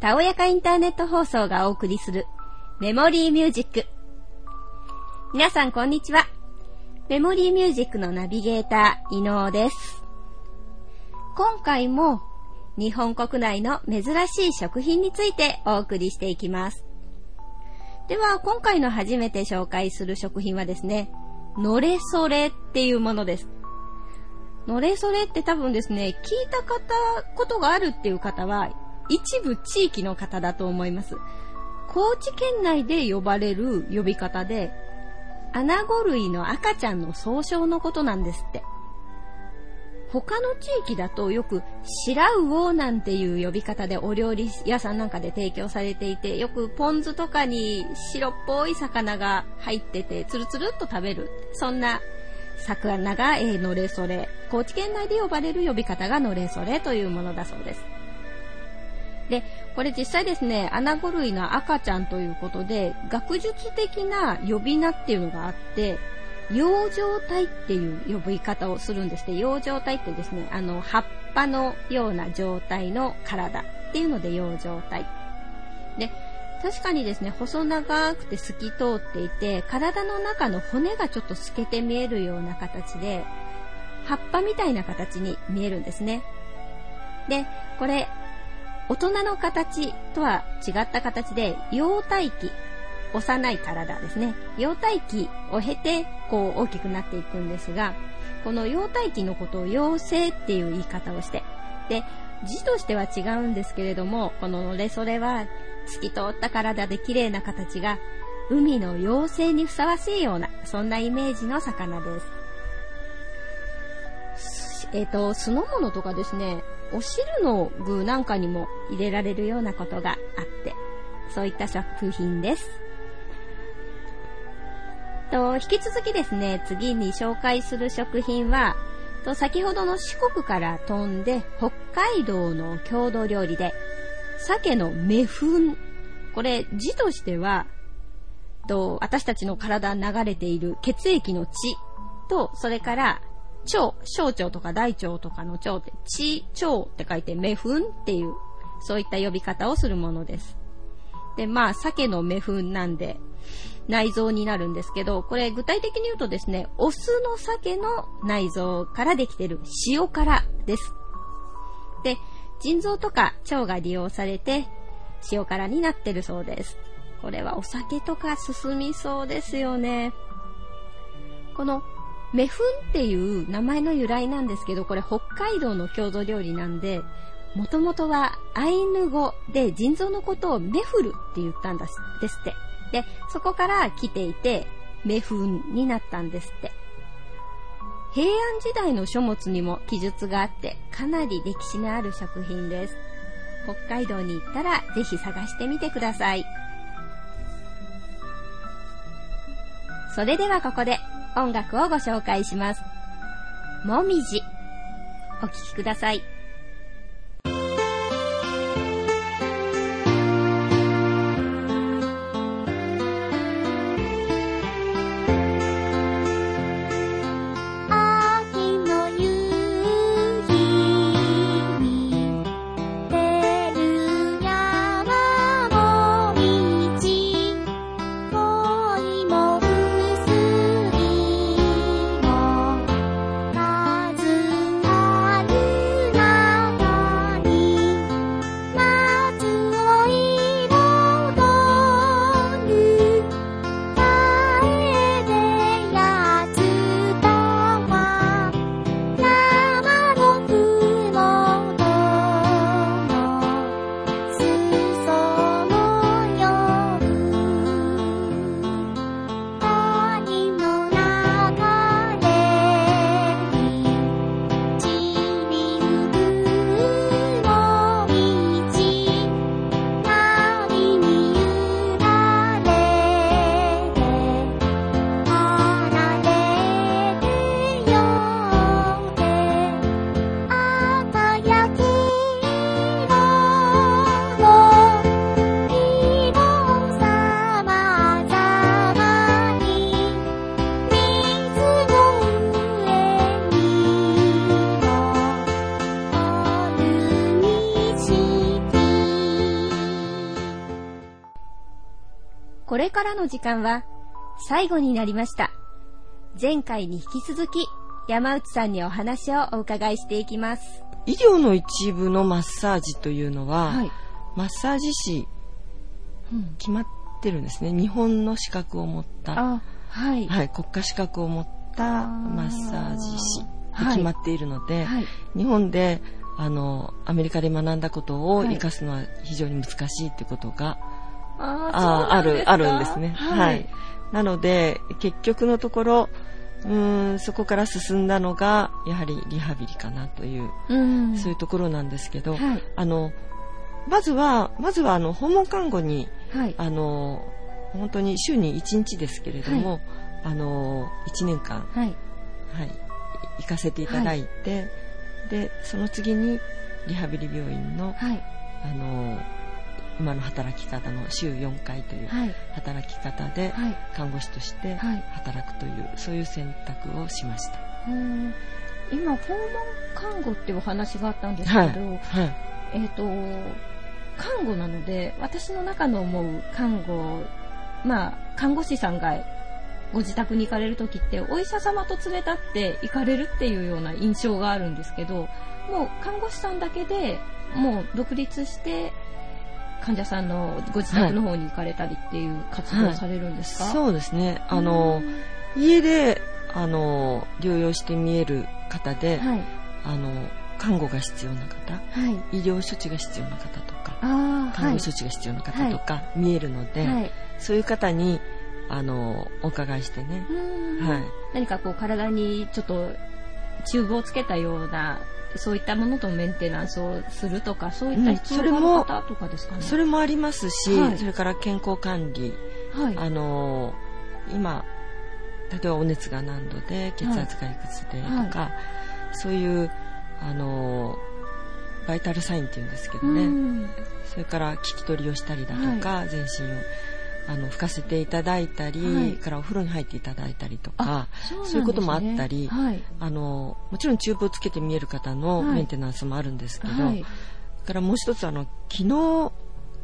たおやかインターネット放送がお送りするメモリーミュージック。皆さんこんにちは。メモリーミュージックのナビゲーター伊能です。今回も日本国内の珍しい食品についてお送りしていきます。では今回の初めて紹介する食品はですね、のれそれっていうものです。のれそれって多分ですね、聞いたことがあるっていう方は一部地域の方だと思います。高知県内で呼ばれる呼び方で、アナゴ類の赤ちゃんの総称のことなんですって。他の地域だとよく白魚なんていう呼び方でお料理屋さんなんかで提供されていて、よくポン酢とかに白っぽい魚が入っててツルツルっと食べる、そんな魚がのれそれ。高知県内で呼ばれる呼び方がのれそれというものだそうです。で、これ実際ですね、アナゴ類の赤ちゃんということで学術的な呼び名っていうのがあって、葉状体っていう呼び方をするんですって。葉状体ってですね、葉っぱのような状態の体っていうので葉状体で、確かにですね、細長くて透き通っていて、体の中の骨がちょっと透けて見えるような形で、葉っぱみたいな形に見えるんですね。で、これ大人の形とは違った形で、幼体期、幼い体ですね、幼体期を経てこう大きくなっていくんですが、この幼体期のことを幼生っていう言い方をして、で、字としては違うんですけれども、こののれそれは透き通った体で綺麗な形が海の妖精にふさわしいような、そんなイメージの魚です。酢の物とかですね、お汁の具なんかにも入れられるようなことがあって、そういった食品です。引き続きですね、次に紹介する食品は、先ほどの四国から飛んで北海道の郷土料理で、鮭の目粉。これ字としては、私たちの体流れている血液の血と、それから小腸とか大腸とかの腸って血腸って書いて目粉っていう、そういった呼び方をするものです。で、鮭の目粉なんで内臓になるんですけど、これ具体的に言うとですね、オスの鮭の内臓からできている塩辛です。で、腎臓とか腸が利用されて塩辛になってるそうです。これはお酒とか進みそうですよね。この目粉っていう名前の由来なんですけど、これ北海道の郷土料理なんで、もともとはアイヌ語で腎臓のことをメフルって言ったんですって。で、そこから来ていてメフンになったんですって。平安時代の書物にも記述があって、かなり歴史のある食品です。北海道に行ったらぜひ探してみてください。それではここで音楽をご紹介します。もみじ、お聴きください。これからの時間は最後になりました。前回に引き続き山内さんにお話をお伺いしていきます。医療の一部のマッサージというのは、はい、マッサージ師、決まってるんですね。日本の資格を持った、はいはい、国家資格を持ったマッサージ師と決まっているので、はいはい、日本でアメリカで学んだことを生かすのは非常に難しいということが、あるんですね、はいはい、なので結局のところそこから進んだのがやはりリハビリかなという、そういうところなんですけど、はい、まずは訪問看護に、はい、本当に週に1日ですけれども、はい、1年間、はいはい、行かせていただいて、はい、でその次にリハビリ病院の、はい、今の働き方の週4回という働き方で看護師として働くという、はいはい、そういう選択をしました。今訪問看護ってお話があったんですけど、はいはい、看護なので私の中の思う看護、看護師さんがご自宅に行かれる時ってお医者様と連れ立って行かれるっていうような印象があるんですけど、もう看護師さんだけでもう独立して患者さんのご自宅の方に行かれたりっていう活動をされるんですか？はいはい、そうですね、家で療養して見える方で、はい、看護が必要な方、はい、医療処置が必要な方とか看護処置が必要な方とか、はい、見えるので、はい、そういう方にお伺いしてね、はい、何かこう体にちょっとチューブをつけたようなそういったものとメンテナンスをするとかそういった必要な方とかですかね、それもありますし、はい、それから健康管理、はい、今例えばお熱が何度で血圧がいくつでとか、はいはい、そういうバイタルサインっていうんですけどね、それから聞き取りをしたりだとか、はい、全身を拭かせていただいたり、はい、からお風呂に入っていただいたりとか、そういうこともあったり、はい、もちろんチューブをつけて見える方のメンテナンスもあるんですけど、はい、からもう一つ機能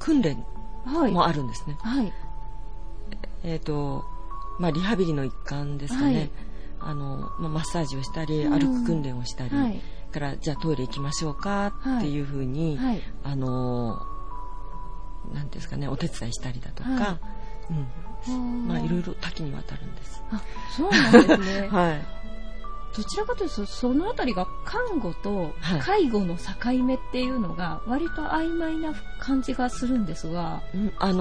訓練もあるんですね、はいはい、リハビリの一環ですかね、はいマッサージをしたり、歩く訓練をしたり、はい、からじゃあトイレ行きましょうかっていうふうに、はいはい、なんですかね、お手伝いしたりだとか、はいいろいろ多岐にわたるんです。あ、そうなんですね、はい、どちらかというとそのあたりが看護と介護の境目っていうのが割と曖昧な感じがするんですが、はい、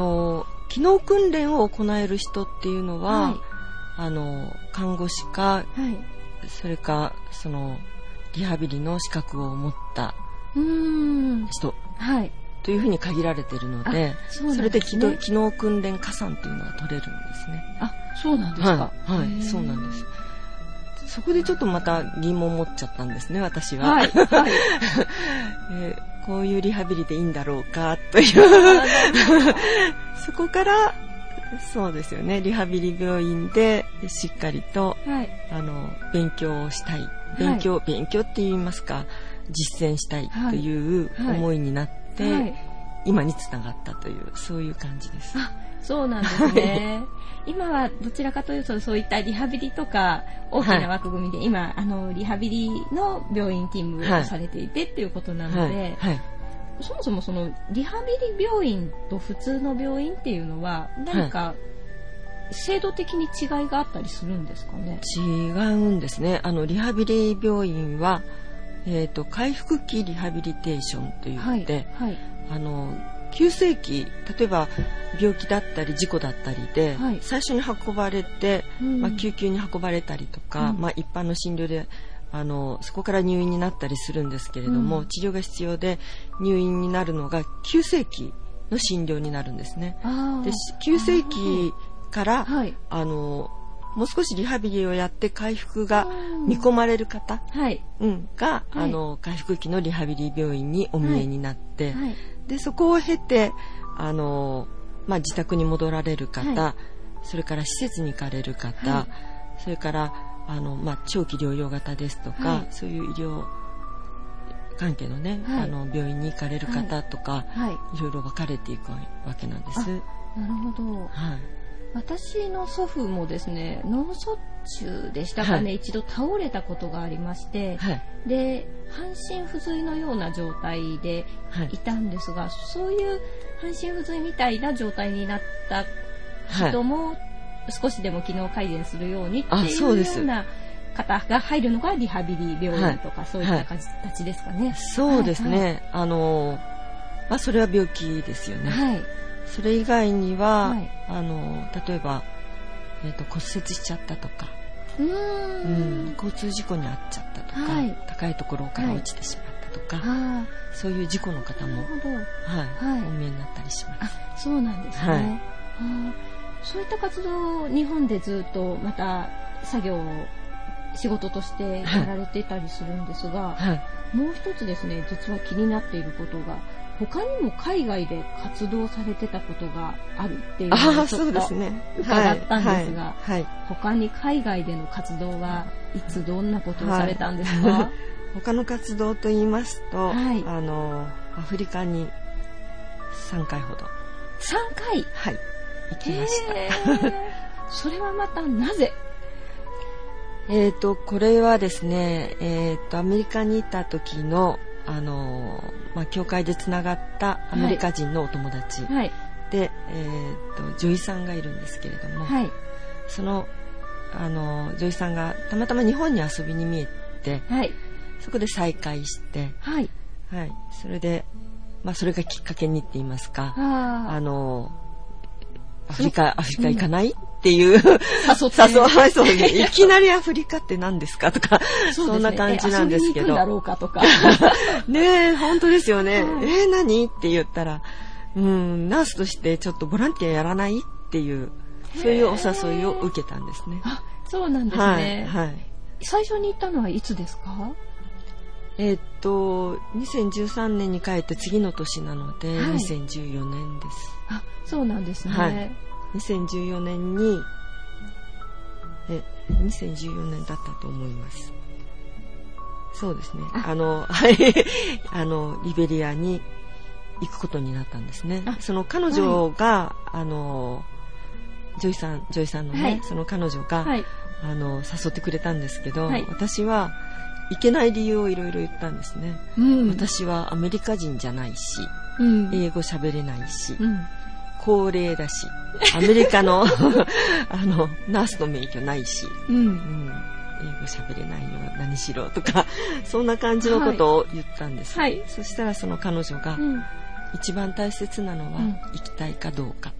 機能訓練を行える人っていうのは、はい、看護師か、はい、それかそのリハビリの資格を持った人、はいというふうに限られているの で、 それで機能訓練加算というのは取れるんですね。あ、そうなんですか、はいはい、そうなんです。そこでちょっとまた疑問持っちゃったんですね、私は、はいはいこういうリハビリでいいんだろうかというそこからそうですよね、リハビリ病院でしっかりと、はい、勉強をしたい、勉強って言いますか実践したいという思いになって、はいはいではい、今につながったというそういう感じです。あ、そうなんですね、はい、今はどちらかというとそういったリハビリとか大きな枠組みで、はい、今リハビリの病院勤務をされていてっていうことなので、はいはいはい、そもそもそのリハビリ病院と普通の病院っていうのは何か制度的に違いがあったりするんですかね？違うんですね。リハビリ病院は回復期リハビリテーションといって、はいはい、急性期、例えば病気だったり事故だったりで、はい、最初に運ばれて、救急に運ばれたりとか、一般の診療でそこから入院になったりするんですけれども、治療が必要で入院になるのが急性期の診療になるんですね。で急性期から、はい、もう少しリハビリをやって回復が見込まれる方が、はい回復期のリハビリ病院にお見えになって、はいはい、でそこを経て自宅に戻られる方、はい、それから施設に行かれる方、はい、それから長期療養型ですとか、はい、そういう医療関係のね、はい、病院に行かれる方とか、はいはい、いろいろ分かれていくわけなんです。なるほど、はい、私の祖父もですね脳卒中でしたかね、はい、一度倒れたことがありまして、はい、で半身不随のような状態でいたんですが、はい、そういう半身不随みたいな状態になった人も、はい、少しでも機能改善するようにっていうような方が入るのがリハビリ病院とかそういった形ですかね、はいはい、そうですね、はいはい、まあ、それは病気ですよね、はい、それ以外には、はい、例えば、骨折しちゃったとか交通事故に遭っちゃったとか、はい、高いところから落ちてしまったとか、はい、そういう事故の方も、はいはい、お見えになったりします。あ、そうなんですね、はい、そういった活動を日本でずっとまた作業を仕事としてやられていたりするんですが、はいはい、もう一つですね実は気になっていることが他にも海外で活動されてたことがあるっていうのをちょっと伺ったんですが、はいはいはい、他に海外での活動はいつどんなことをされたんですか、はい、他の活動といいますと、はい、アフリカに3回ほど3回、はい、行きました、それはまたなぜ？これはですね、アメリカに行った時の、まあ、教会でつながったアメリカ人のお友達、はい、で、女医さんがいるんですけれども、はい、その、女医さんがたまたま日本に遊びに見えて、はい、そこで再会して、はいはい、それで、まあ、それがきっかけにって言いますか、アフリカ行かない、っていうそういきなりアフリカって何ですかとか そんな感じなんですけど、遊びに行くんだろうかとかねえ、本当ですよね、はい、何って言ったら、ナースとしてちょっとボランティアやらないっていうそういうお誘いを受けたんですね。あ、そうなんですね、はいはい、最初に行ったのはいつですか？2013年に帰って次の年なので、はい、2014年です。あ、そうなんですね、はい、2014年に2014年だったと思います。そうですね、リベリアに行くことになったんですね。その彼女が、はい、ジョイさんのね、はい、その彼女が、はい、誘ってくれたんですけど、はい、私は行けない理由をいろいろ言ったんですね、うん、私はアメリカ人じゃないし、うん、英語喋れないし、うん、高齢だしアメリカのナースの免許ないし、うんうん、英語喋れないよ何しろとかそんな感じのことを言ったんです、はいはい、そしたらその彼女が、うん、一番大切なのは、うん、行きたいかどうか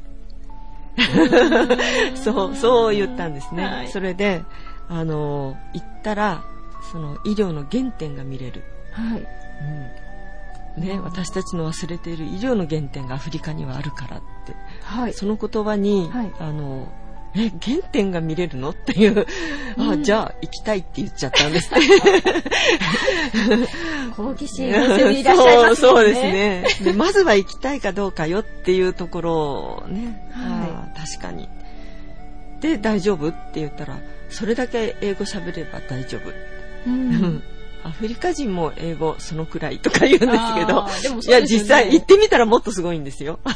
そう言ったんですね、はい、それで行ったらその医療の原点が見れる、はい、うんね、私たちの忘れている医療の原点がアフリカにはあるからって、はい、その言葉に、はい、原点が見れるのっていう、うん、あ、じゃあ行きたいって言っちゃったんですね好奇心が攻めいらっしゃいますねそうですねでまずは行きたいかどうかよっていうところをね、はい、確かにで大丈夫って言ったらそれだけ英語喋れば大丈夫、うん、アフリカ人も英語そのくらいとか言うんですけど、ね、いや実際行ってみたらもっとすごいんですよ。ア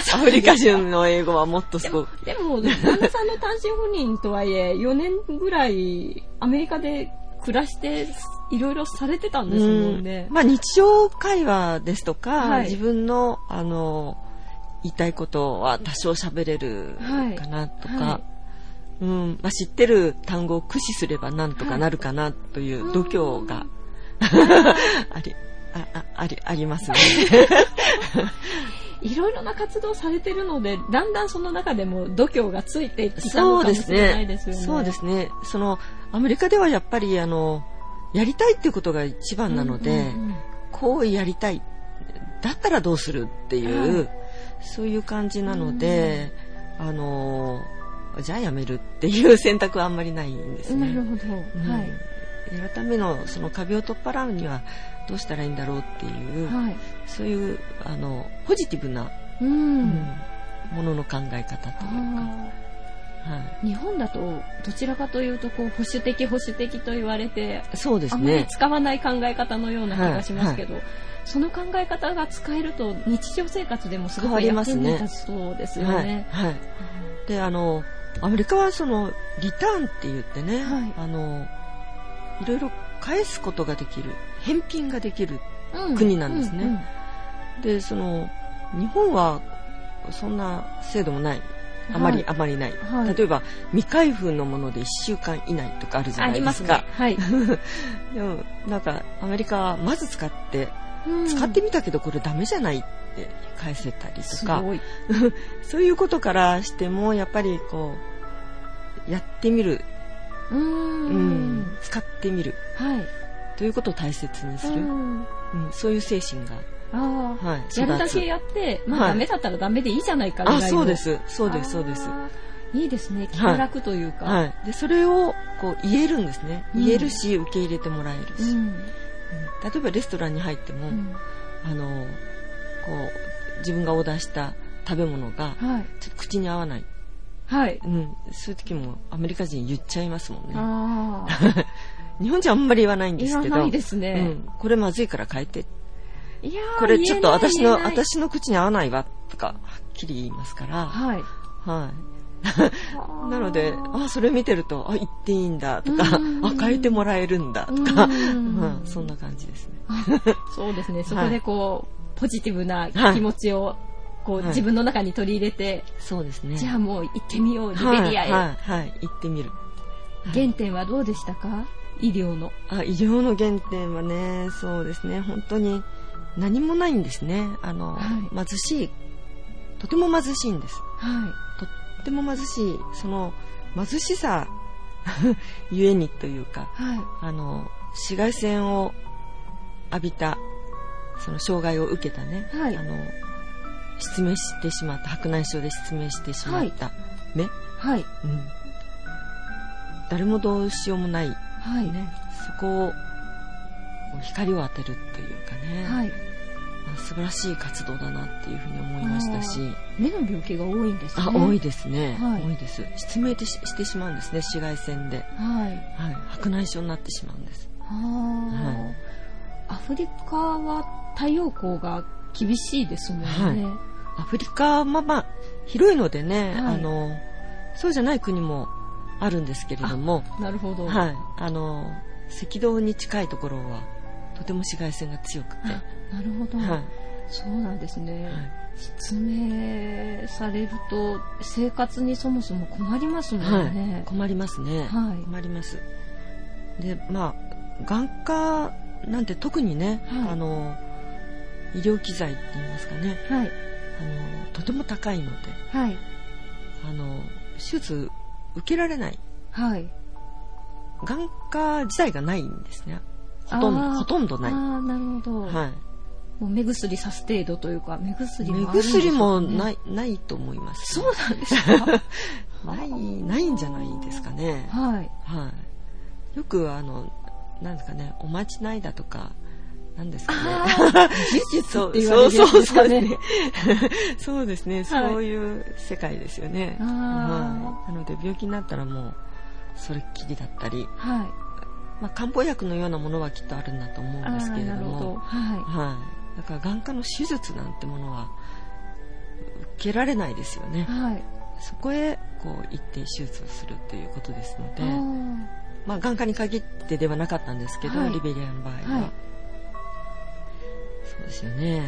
フリカ人の英語はもっとすごい。でも旦那さんの単身赴任とはいえ4年ぐらいアメリカで暮らしていろいろされてたんですもんね。まあ、日常会話ですとか、はい、自分の言いたいことは多少喋れるかなとか。はいはい、うん、まあ、知ってる単語を駆使すればなんとかなるかなという度胸が、はい、ありますねいろいろな活動されてるのでだんだんその中でも度胸がついていったのかもしれないですよね。そうですね、そのアメリカではやっぱりやりたいっていうことが一番なので、うんうんうん、こうやりたいだったらどうするっていう、はい、そういう感じなので、うん、じゃあやめるっていう選択はあんまりないんですね。なるほど、うん、はい、やるためのその壁を取っ払うにはどうしたらいいんだろうっていう、はい、そういうポジティブな、うん、ものの考え方というか、はい、日本だとどちらかというとこう保守的と言われて、そうですね、あまり使わない考え方のような気がしますけど、はいはい、その考え方が使えると日常生活でもすごく役に立ちそうですよね。はいはい、でアメリカはそのリターンって言ってね、はい、いろいろ返すことができる、返品ができる国なんですね。うんうんうん、で日本はそんな制度もない。あまりない、はい、例えば未開封のもので1週間以内とかあるじゃないですか。ありますね、はい、でもなんかアメリカはまず使ってみたけどこれダメじゃないって返せたりとか、すごいそういうことからしてもやっぱりこうやってみる、使ってみる、はい、ということを大切にする、そういう精神が、あ、はい、やるだけやって、まあ、ダメだったらダメでいいじゃないかみたいな。そうです。いいですね、気楽というか、はいはい、でそれをこう言えるんですね、言えるし、受け入れてもらえるし、例えばレストランに入っても、こう自分がオーダーした食べ物がちょっと口に合わない、はいそういう時もアメリカ人言っちゃいますもんね。あ日本人あんまり言わないんですけど、言わないですね、これまずいから変えて、いやこれちょっと私の口に合わないわとかはっきり言いますから、はいはい、なのでそれ見てると言っていいんだとか、変えてもらえるんだとか、そんな感じですね。そうですね、そこでこう、はい、ポジティブな気持ちをこう、はい、自分の中に取り入れて、はい、そうですね、じゃあもう行ってみよう、リベリアへ、行ってみる、はい、原点はどうでしたか？医療の原点はね、そうですね、本当に何もないんですね。貧しい、とても貧しいんです、はい、とっても貧しい、その貧しさゆえにというか、はい、紫外線を浴びた、その障害を受けたね、はい、失明してしまった、白内障で失明してしまった目、はい、誰もどうしようもない、はいね、そこを光を当てるというかね、はい、素晴らしい活動だなっていうふうに思いましたし、目の病気が多いんですね。多いですね、はい、多いです。失明してしまうんですね、紫外線で、はいはい、白内障になってしまうんです。アフリカは太陽光が厳しいですもんね、アフリカはまあ広いのでね、はい、そうじゃない国もあるんですけれども、なるほど、はい、赤道に近いところはとても紫外線が強くて、なるほど、はい、そうなんですね、はい、失明されると生活にそもそも困りますもんね、はい、困りますね、はい、困ります。で眼科なんて特にね、はい、医療機材って言いますかね、はい、とても高いので、はい、手術受けられない、はい、眼科自体がないんですね、ほとんどない。なるほど、はい、もう目薬さす程度というか、目薬もないと思います。そうなんですか？ないんじゃないですかね、はいはい、よくなんですかね、おまじないだとか、なんですかね、技術って言われるんですかね。そうですね、そういう世界ですよね、はい、なので病気になったらもうそれっきりだったり、はい、漢方薬のようなものはきっとあるんだと思うんですけれども、はい、だから眼科の手術なんてものは受けられないですよね、はい、そこへこう行って手術をするということですので、眼科に限ってではなかったんですけど、はい、リベリアの場合は、はい、そうですよね。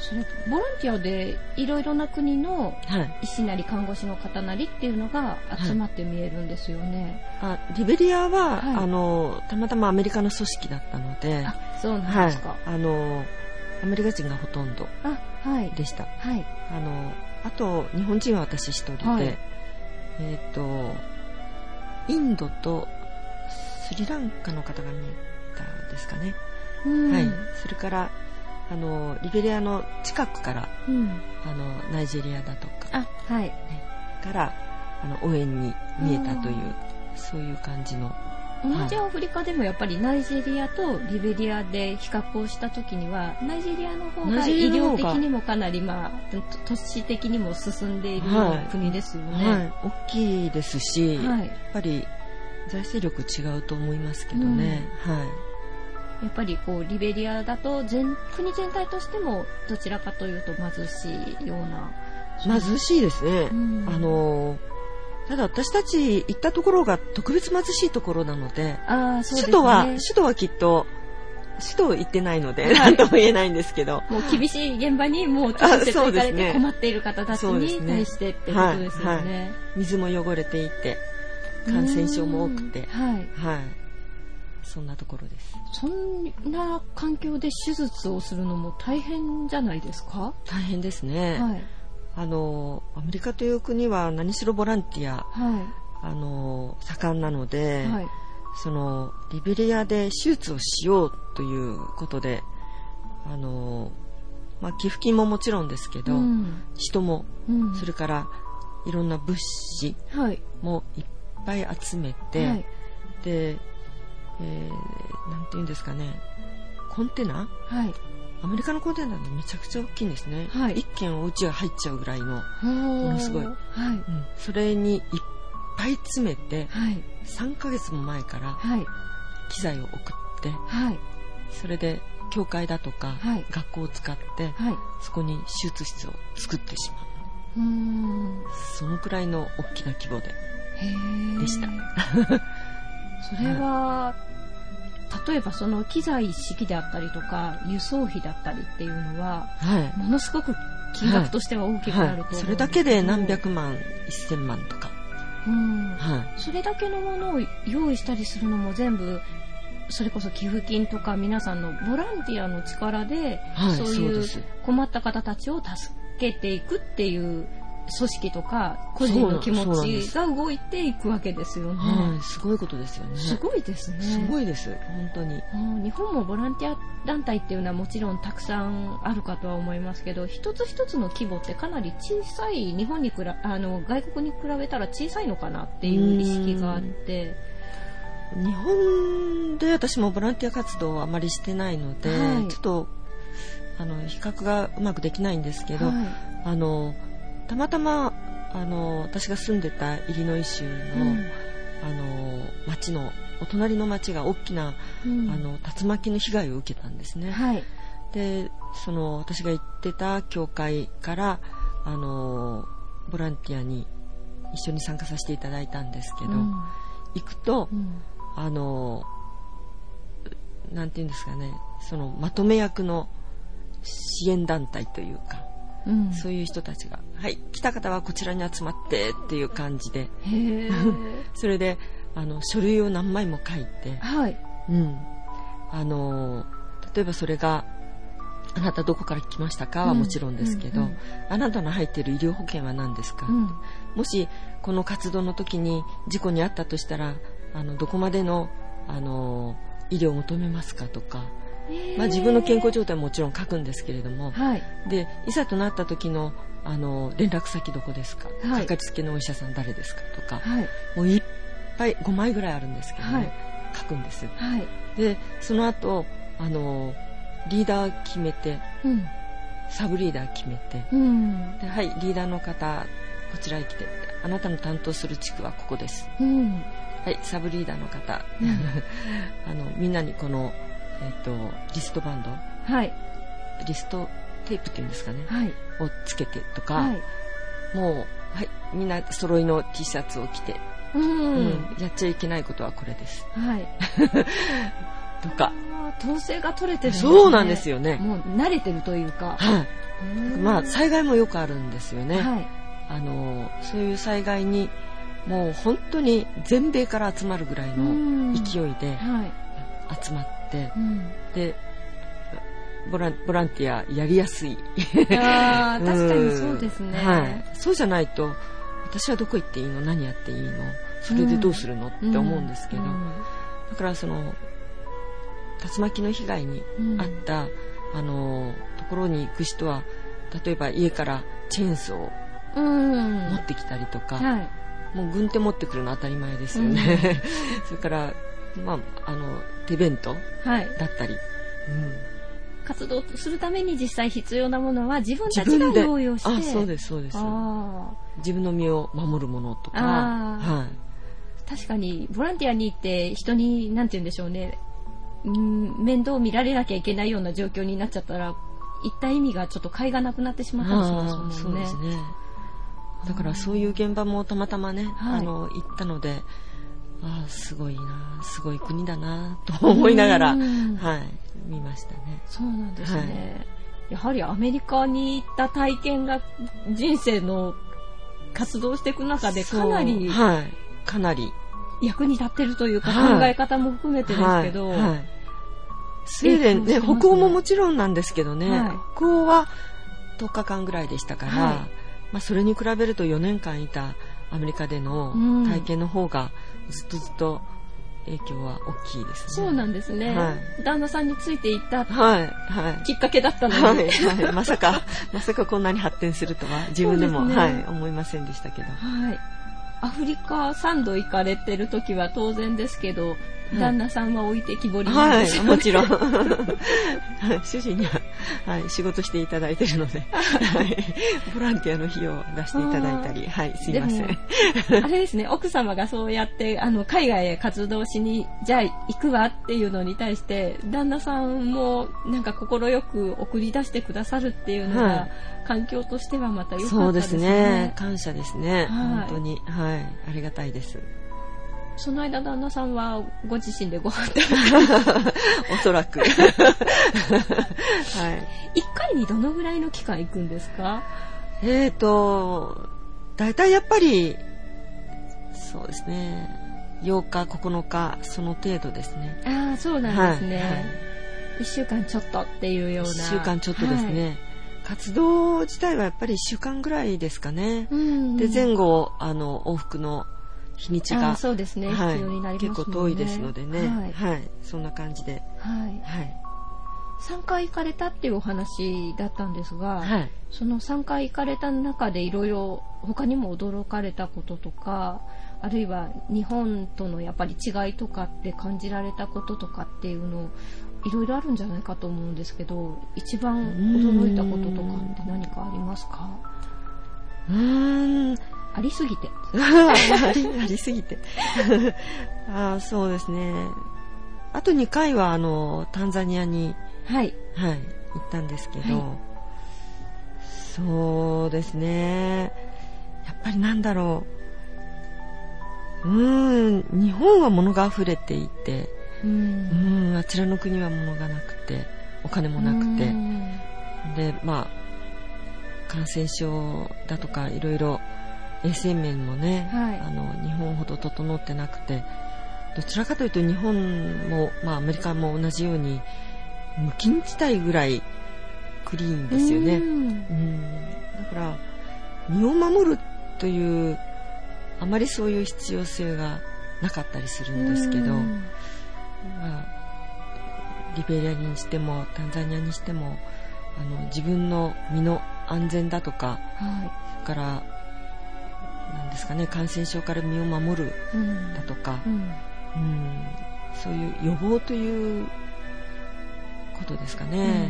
それボランティアでいろいろな国の医師なり看護師の方なりっていうのが集まって見えるんですよね、はい、リベリアは、はい、たまたまアメリカの組織だったので、そうなんですか、はい、アメリカ人がほとんどでした。はい、あと日本人は私一人で、はい、インドとスリランカの方が見えたですかね、はい、それからリベリアの近くから、ナイジェリアだとか、から応援に見えたという、そういう感じの同じアフリカでもやっぱりナイジェリアとリベリアで比較をした時には、ナイジェリアの方が医療的にもかなり、まあ、都市的にも進んでいる国ですよね、はいはい、大きいですし、はい、やっぱり財政力違うと思いますけどね、うん、はい、やっぱりこうリベリアだと国全体としてもどちらかというと貧しいような、貧しいですね、うん、ただ私たち行ったところが特別貧しいところなの で、 あ、そうです、ね、首都はきっと首都行ってないので何とも言えないんですけど、もう厳しい現場にもう直接行かれて困っている方たちに対してってことですよね、はいはい、水も汚れていて感染症も多くて、はいはい、そんなところです。そんな環境で手術をするのも大変じゃないですか。大変ですね、はい、アメリカという国は何しろボランティア、はい、盛んなので、はい、そのリベリアで手術をしようということで、まあ、寄付金ももちろんですけど、うん、人も、うん、それからいろんな物資もいっぱい集めて、はい、で、なんていうんですかね、コンテナ、はい、アメリカのコンテナってめちゃくちゃ大きいんですね、はい、一軒お家が入っちゃうぐらいのものすごい、はい、うん、それにいっぱい詰めて、はい、3ヶ月も前から機材を送って、はい、それで教会だとか、はい、学校を使って、はい、そこに手術室を作ってしまう、 うーん、そのくらいの大きな規模でしたそれは、うん、例えばその機材一式であったりとか輸送費だったりっていうのは、はい、ものすごく金額としては大きくなると思うんですけど、はいはい、それだけで何百万、1000万とか、うん、はい、それだけのものを用意したりするのも全部それこそ寄付金とか皆さんのボランティアの力で、はい、そういう困った方たちを助けていくっていう組織とか個人の気持ちが動いていくわけですよね。はい、すごいことですよね。すごいですね。すごいです本当に。日本もボランティア団体っていうのはもちろんたくさんあるかとは思いますけど、一つ一つの規模ってかなり小さい、日本に外国に比べたら小さいのかなっていう意識があって、日本で私もボランティア活動はあまりしてないので、はい、ちょっと比較がうまくできないんですけど、はい、たまたま私が住んでたイリノイ州の、うん、町のお隣の町が大きな、うん、竜巻の被害を受けたんですね、はい、でその私が行ってた教会からボランティアに一緒に参加させていただいたんですけど、うん、行くと、うん、なんていうんですかね、そのまとめ役の支援団体というか、うん、そういう人たちが、はい、来た方はこちらに集まってっていう感じでそれで書類を何枚も書いて、はい、うん、例えばそれがあなたどこから来ましたかはもちろんですけど、うんうんうん、あなたの入っている医療保険は何ですか、うん、もしこの活動の時に事故に遭ったとしたらどこまでの、医療を求めますかとか、まあ、自分の健康状態はもちろん書くんですけれども、はい、でいざとなった時の、連絡先どこですか、はい、かかりつけのお医者さん誰ですかとか、はい、もういっぱい5枚ぐらいあるんですけど、ね、はい、書くんです、はい、でその後リーダー決めて、うん、サブリーダー決めて、うん、ではい、リーダーの方こちらへ来て、あなたの担当する地区はここです、うん、はい、サブリーダーの方、うん、みんなにこのリストバンド、はい、リストテープっていうんですかね、はい、をつけてとか、はい、もう、はい、みんな揃いの T シャツを着て、うん、うん、やっちゃいけないことはこれです、はい、とか統制が取れてるんですね。そうなんですよね。もう慣れてるというか、はい、まあ、災害もよくあるんですよね、はい、そういう災害にもう本当に全米から集まるぐらいの勢いで、はい、集まってうん、でボランティアやりやすいあ、確かにそうですね、うん、はい、そうじゃないと私はどこ行っていいの、何やっていいの、それでどうするの、うん、って思うんですけど、うん、だからその竜巻の被害に遭った、うん、ところに行く人は例えば家からチェーンソーを持ってきたりとか、うん、はい、もう軍手持ってくるの当たり前ですよね、うん、それからまあ、手弁当だったり、はい、うん、活動するために実際必要なものは自分たちが用意をして、あ、そうですそうです、あ、自分の身を守るものとか、はい、確かにボランティアに行って人になんて言うんでしょうね、面倒を見られなきゃいけないような状況になっちゃったら行った意味がちょっと甲斐がなくなってしまったりしますよね。そうですね。だからそういう現場もたまたまね、はい、行ったので、ああ、すごいな、すごい国だなと思いながら、はい、見ましたね。そうなんですね、はい、やはりアメリカに行った体験が人生の活動していく中でかなり、はい、かなり役に立ってるというか、考え方も含めてですけど、はいはいはい、スウェーデンね、北欧ももちろんなんですけどね、はい、北欧は10日間ぐらいでしたから、はい、まあ、それに比べると4年間いたアメリカでの体験の方がずっとずっと影響は大きいですね。そうなんですね、はい、旦那さんについていった、はいはい、きっかけだったので、はいはい、まさかこんなに発展するとは自分でも、そうですね、はい、思いませんでしたけど、はい、アフリカ3度行かれてる時は当然ですけど、はい、旦那さんは置いてきぼりなんですよね、はい、もちろん主人には、はい、仕事していただいてるので、はい、ボランティアの費用を出していただいたり、はい、すいません、あれですね、奥様がそうやって海外へ活動しにじゃあ行くわっていうのに対して旦那さんもなんか快く送り出してくださるっていうのが、はい、環境としてはまた良かったですね。そうですね、感謝ですね、はい、本当に、はいはい、ありがたいです。その間旦那さんはご自身でご飯おそらく、はい、1回にどのぐらいの期間行くんですか？だいたいやっぱりそうですね、8日9日その程度ですね。ああ、そうなんですね、はいはい、1週間ちょっとっていうような。1週間ちょっとですね、はい、活動自体はやっぱり1週間ぐらいですかね、うんうん、で前後往復の日にちが、そうですね、はい、必要になりますね、結構遠いですのでね、はいはい、そんな感じで、はいはい、3回行かれたっていうお話だったんですが、はい、その3回行かれた中でいろいろ他にも驚かれたこととか、あるいは日本とのやっぱり違いとかって感じられたこととかっていうのをいろいろあるんじゃないかと思うんですけど、一番驚いたこととかって何かありますか？ありすぎてありすぎてあ、そうですね、あと2回はタンザニアに、はいはい、行ったんですけど、はい、そうですね、やっぱりなんだろう、日本は物が溢れていて、うん、あちらの国は物がなくてお金もなくて、で、まあ、感染症だとかいろいろ衛生面もね、はい、日本ほど整ってなくて、どちらかというと日本も、まあ、アメリカも同じように無菌地帯ぐらいクリーンですよね、だから身を守るというあまりそういう必要性がなかったりするんですけど、まあ、リベリアにしてもタンザニアにしても自分の身の安全だとか、はい、それからなんですかね、感染症から身を守るだとか、そういう予防ということですかね、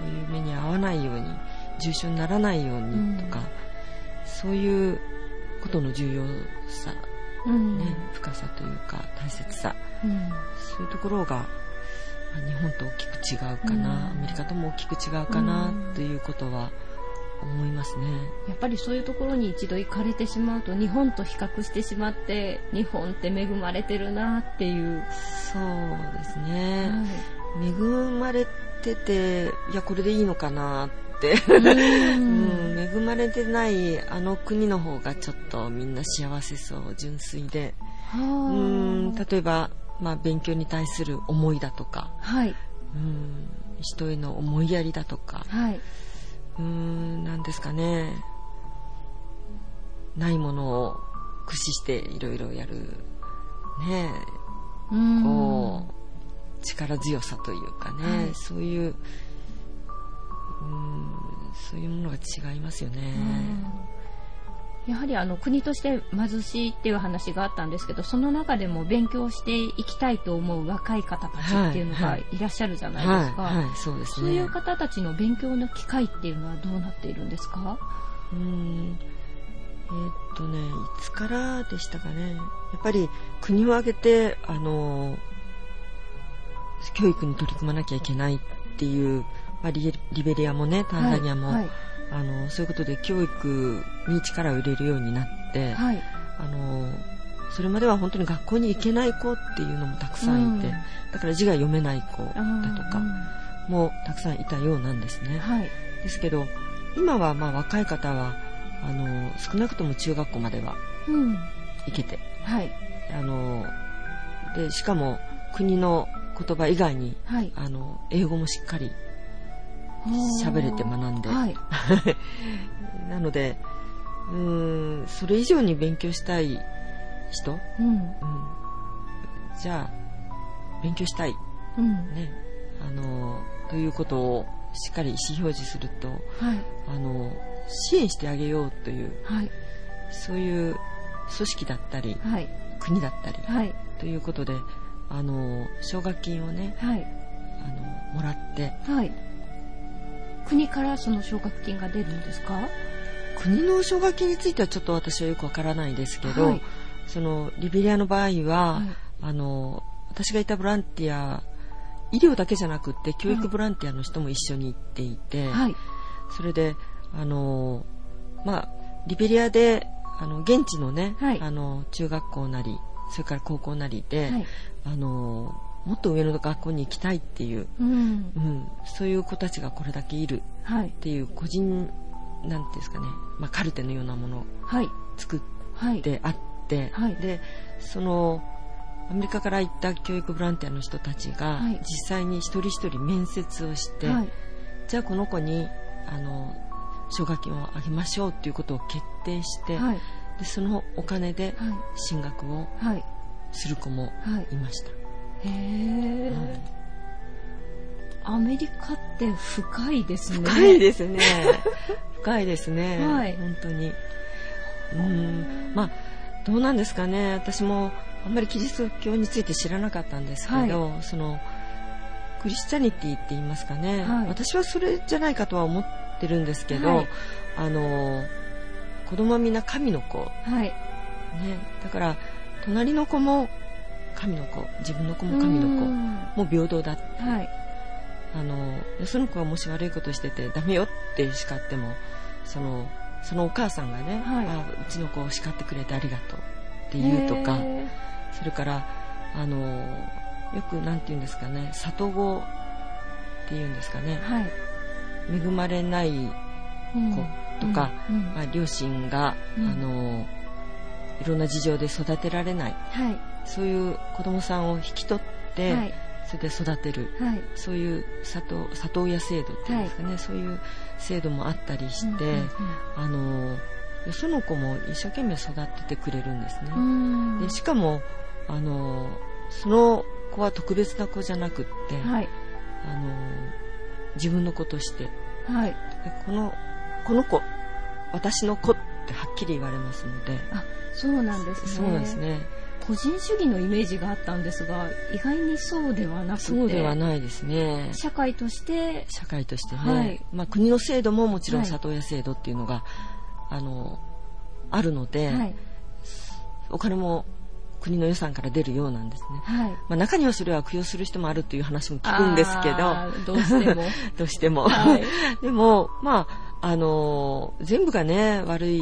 こういう目に遭わないように重症にならないようにとか、そういうことの重要さ、ね、深さというか大切さ、そういうところが日本と大きく違うかな、アメリカとも大きく違うかな、ということは思いますね。やっぱりそういうところに一度行かれてしまうと日本と比較してしまって、日本って恵まれてるなっていう。そうですね、はい、恵まれてて、いやこれでいいのかなって恵まれてない国の方がちょっとみんな幸せそう、純粋で、例えば、まあ、勉強に対する思いだとか、はい、人への思いやりだとか、はい、なんですかね、ないものを駆使していろいろやる、ね、こう力強さというかね、はい、そういうものが違いますよね。やはり国として貧しいっていう話があったんですけど、その中でも勉強していきたいと思う若い方たちっていうのがいらっしゃるじゃないですか、はいはいはい、そうですね。そういう方たちの勉強の機会っていうのはどうなっているんですか？いつからでしたかね。やっぱり国を挙げて教育に取り組まなきゃいけないっていう、まあ、リベリアもね、タンザニアも、はいはい、そういうことで教育に力を入れるようになって、はい、それまでは本当に学校に行けない子っていうのもたくさんいて、うん、だから字が読めない子だとかもたくさんいたようなんですね、はい、ですけど今はまあ若い方は少なくとも中学校までは行けて、うん、はい、でしかも国の言葉以外に、はい、英語もしっかり喋れて学んで、はい、なのでそれ以上に勉強したい人、うんうん、じゃあ勉強したい、うんね、ということをしっかり意思表示すると、はい、支援してあげようという、はい、そういう組織だったり、はい、国だったり、はい、ということで奨学金をね、はい、もらって、はい、国からその奨学金が出るんですか？国の奨学金についてはちょっと私はよくわからないですけど、はい、そのリベリアの場合は、はい、私がいたボランティア、医療だけじゃなくって教育ボランティアの人も一緒に行っていて、はい、それでまあ、リベリアで現地のね、はい、中学校なりそれから高校なりで、はい、もっと上の学校に行きたいっていう、うんうん、そういう子たちがこれだけいるっていう個人、はい、なんていうんですかね、まあ、カルテのようなものを作ってあって、はいはい、でそのアメリカから行った教育ボランティアの人たちが実際に一人一人面接をして、はい、じゃあこの子に奨学金をあげましょうということを決定して、はい、でそのお金で進学をする子もいました、はいはい、へー、はい、アメリカって深いですね。深いですね深いですね、はい、本当にまあどうなんですかね。私もあんまりキリスト教について知らなかったんですけど、はい、そのクリスチャニティって言いますかね、はい、私はそれじゃないかとは思ってるんですけど、はい、子供はみんな神の子、はいね、だから隣の子も神の子、自分の子も神の子も平等だって、はい、その子がもし悪いことしててダメよって叱ってもそのお母さんがね、はい、あ、うちの子を叱ってくれてありがとうって言うとか、それからよくなんて言うんですかね、里子っていうんですかね、はい、恵まれない子とか、うんうんうん、まあ、両親が、うん、いろんな事情で育てられない、はい、そういう子供さんを引き取って、はい、それで育てる、はい、そういう里親制度っていうんですかね、はい、そういう制度もあったりして、うんうんうん、その子も一生懸命育ててくれるんですね。でしかもその子は特別な子じゃなくって、はい、自分の子として、はい、この子、私の子ってはっきり言われますので。あ、そうなんですね。そうなんですね。個人主義のイメージがあったんですが、意外にそうではなくて。そうではないですね。社会としてね、はい、まあ、国の制度ももちろん里親制度っていうのが、はい、あるので、はい、お金も国の予算から出るようなんですね、はい、まあ、中にはそれを悪用する人もあるという話も聞くんですけど、どうしてもどうしても、はい、でも、まあ、全部がね悪い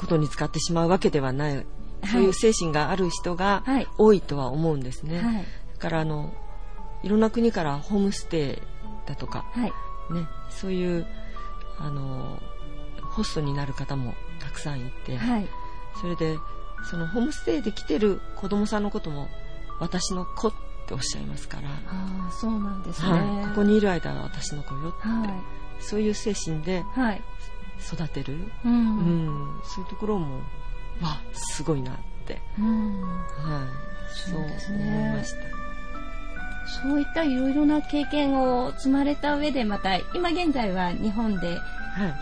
ことに使ってしまうわけではない、はい、そういう精神がある人が多いとは思うんですね、はい、だからいろんな国からホームステイだとか、はいね、そういうホストになる方もたくさんいて、はい、それでそのホームステイで来てる子供さんのことも私の子っておっしゃいますから。あ、そうなんですね、はい、ここにいる間は私の子よって、はい、そういう精神で育てる、はい、うん、そういうところもわ、すごいなって、うん、はい、そうですね、思いました。そういったいろいろな経験を積まれた上で、また今現在は日本で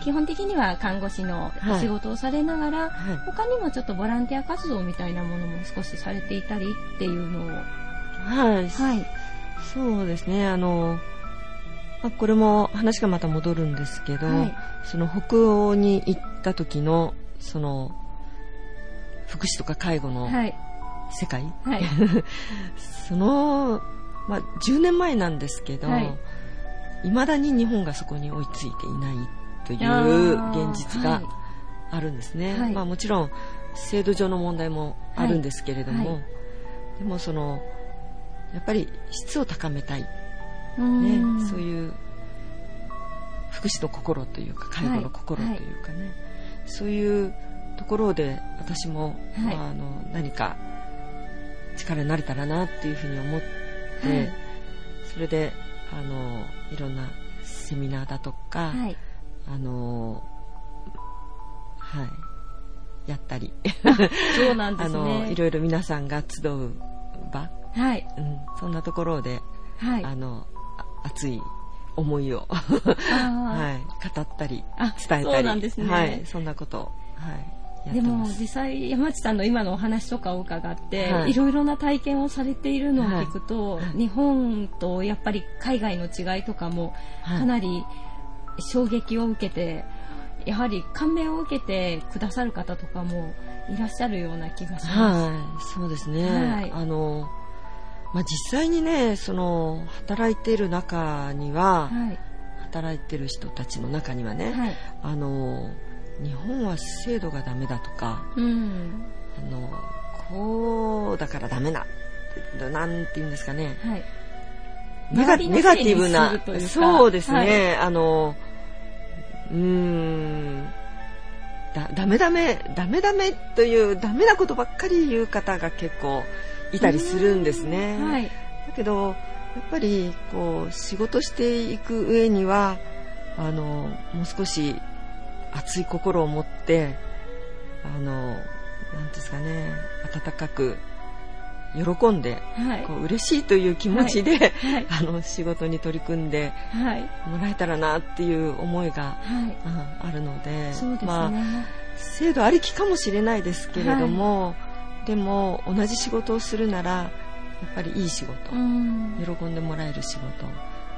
基本的には看護師のお仕事をされながら、他にもちょっとボランティア活動みたいなものも少しされていたりっていうのを。はい、はい、そうですね。これも話がまた戻るんですけど、はい、その北欧に行った時のその福祉とか介護の世界、はいはい、その、まあ、10年前なんですけど、はい、未だに日本がそこに追いついていないという現実があるんですね、はい、まあ、もちろん制度上の問題もあるんですけれども、はいはい、でもそのやっぱり質を高めたい、ね、そういう福祉の心というか介護の心というかね、はいはい、そういうところで私も、はい、まあ、何か力になれたらなっていうふうに思って、はい、それでいろんなセミナーだとか、はい、はい、やったりそうなんですね。いろいろ皆さんが集う場、はい、うん、そんなところで、はい、熱い思いを、はい、語ったり伝えたり、そうなんですね、はい、そんなことを、はいでも実際山内さんの今のお話とかを伺って、はい、いろいろな体験をされているのを聞くと、はい、日本とやっぱり海外の違いとかもかなり衝撃を受けて、はい、やはり感銘を受けてくださる方とかもいらっしゃるような気がします、はい、そうですね、はい、まあ、実際にね、その働いている中には、はい、働いている人たちの中にはね、はい、日本は制度がダメだとか、うん、こうだからダメな、なんていうんですかね、はい、ネガティブな、そうですね、はい、ダメというダメなことばっかり言う方が結構いたりするんですね、はい、だけどやっぱりこう仕事していく上にはもう少し熱い心を持ってなんですかね、温かく喜んで、はい、こう嬉しいという気持ちで、はいはい、仕事に取り組んでもらえたらなっていう思いが、はい、あるので、そうですね、まあ、制度ありきかもしれないですけれども、はい、でも同じ仕事をするならやっぱりいい仕事、うん、喜んでもらえる仕事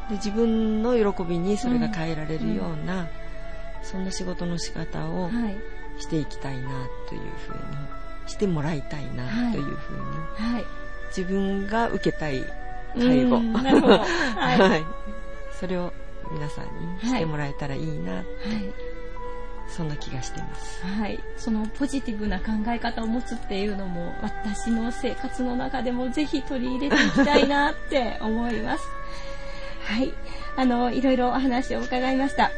で自分の喜びにそれが変えられるような、うんうん、そんな仕事の仕方をしていきたいなというふうに、はい、してもらいたいなというふうに、はい、自分が受けたい介護、はいはい、それを皆さんにしてもらえたらいいなって、はいはい、そんな気がしています、はい、そのポジティブな考え方を持つっていうのも私の生活の中でもぜひ取り入れていきたいなって思いますはい、いろいろお話を伺いました。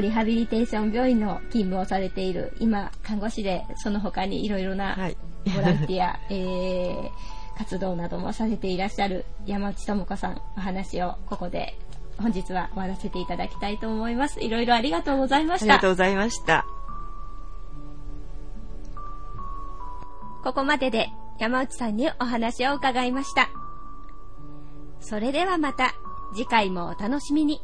リハビリテーション病院の勤務をされている今看護師で、その他にいろいろなボランティア、はい、活動などもされていらっしゃる山内智子さん、お話をここで本日は終わらせていただきたいと思います。いろいろありがとうございました。ありがとうございました。ここまでで山内さんにお話を伺いました。それではまた次回もお楽しみに。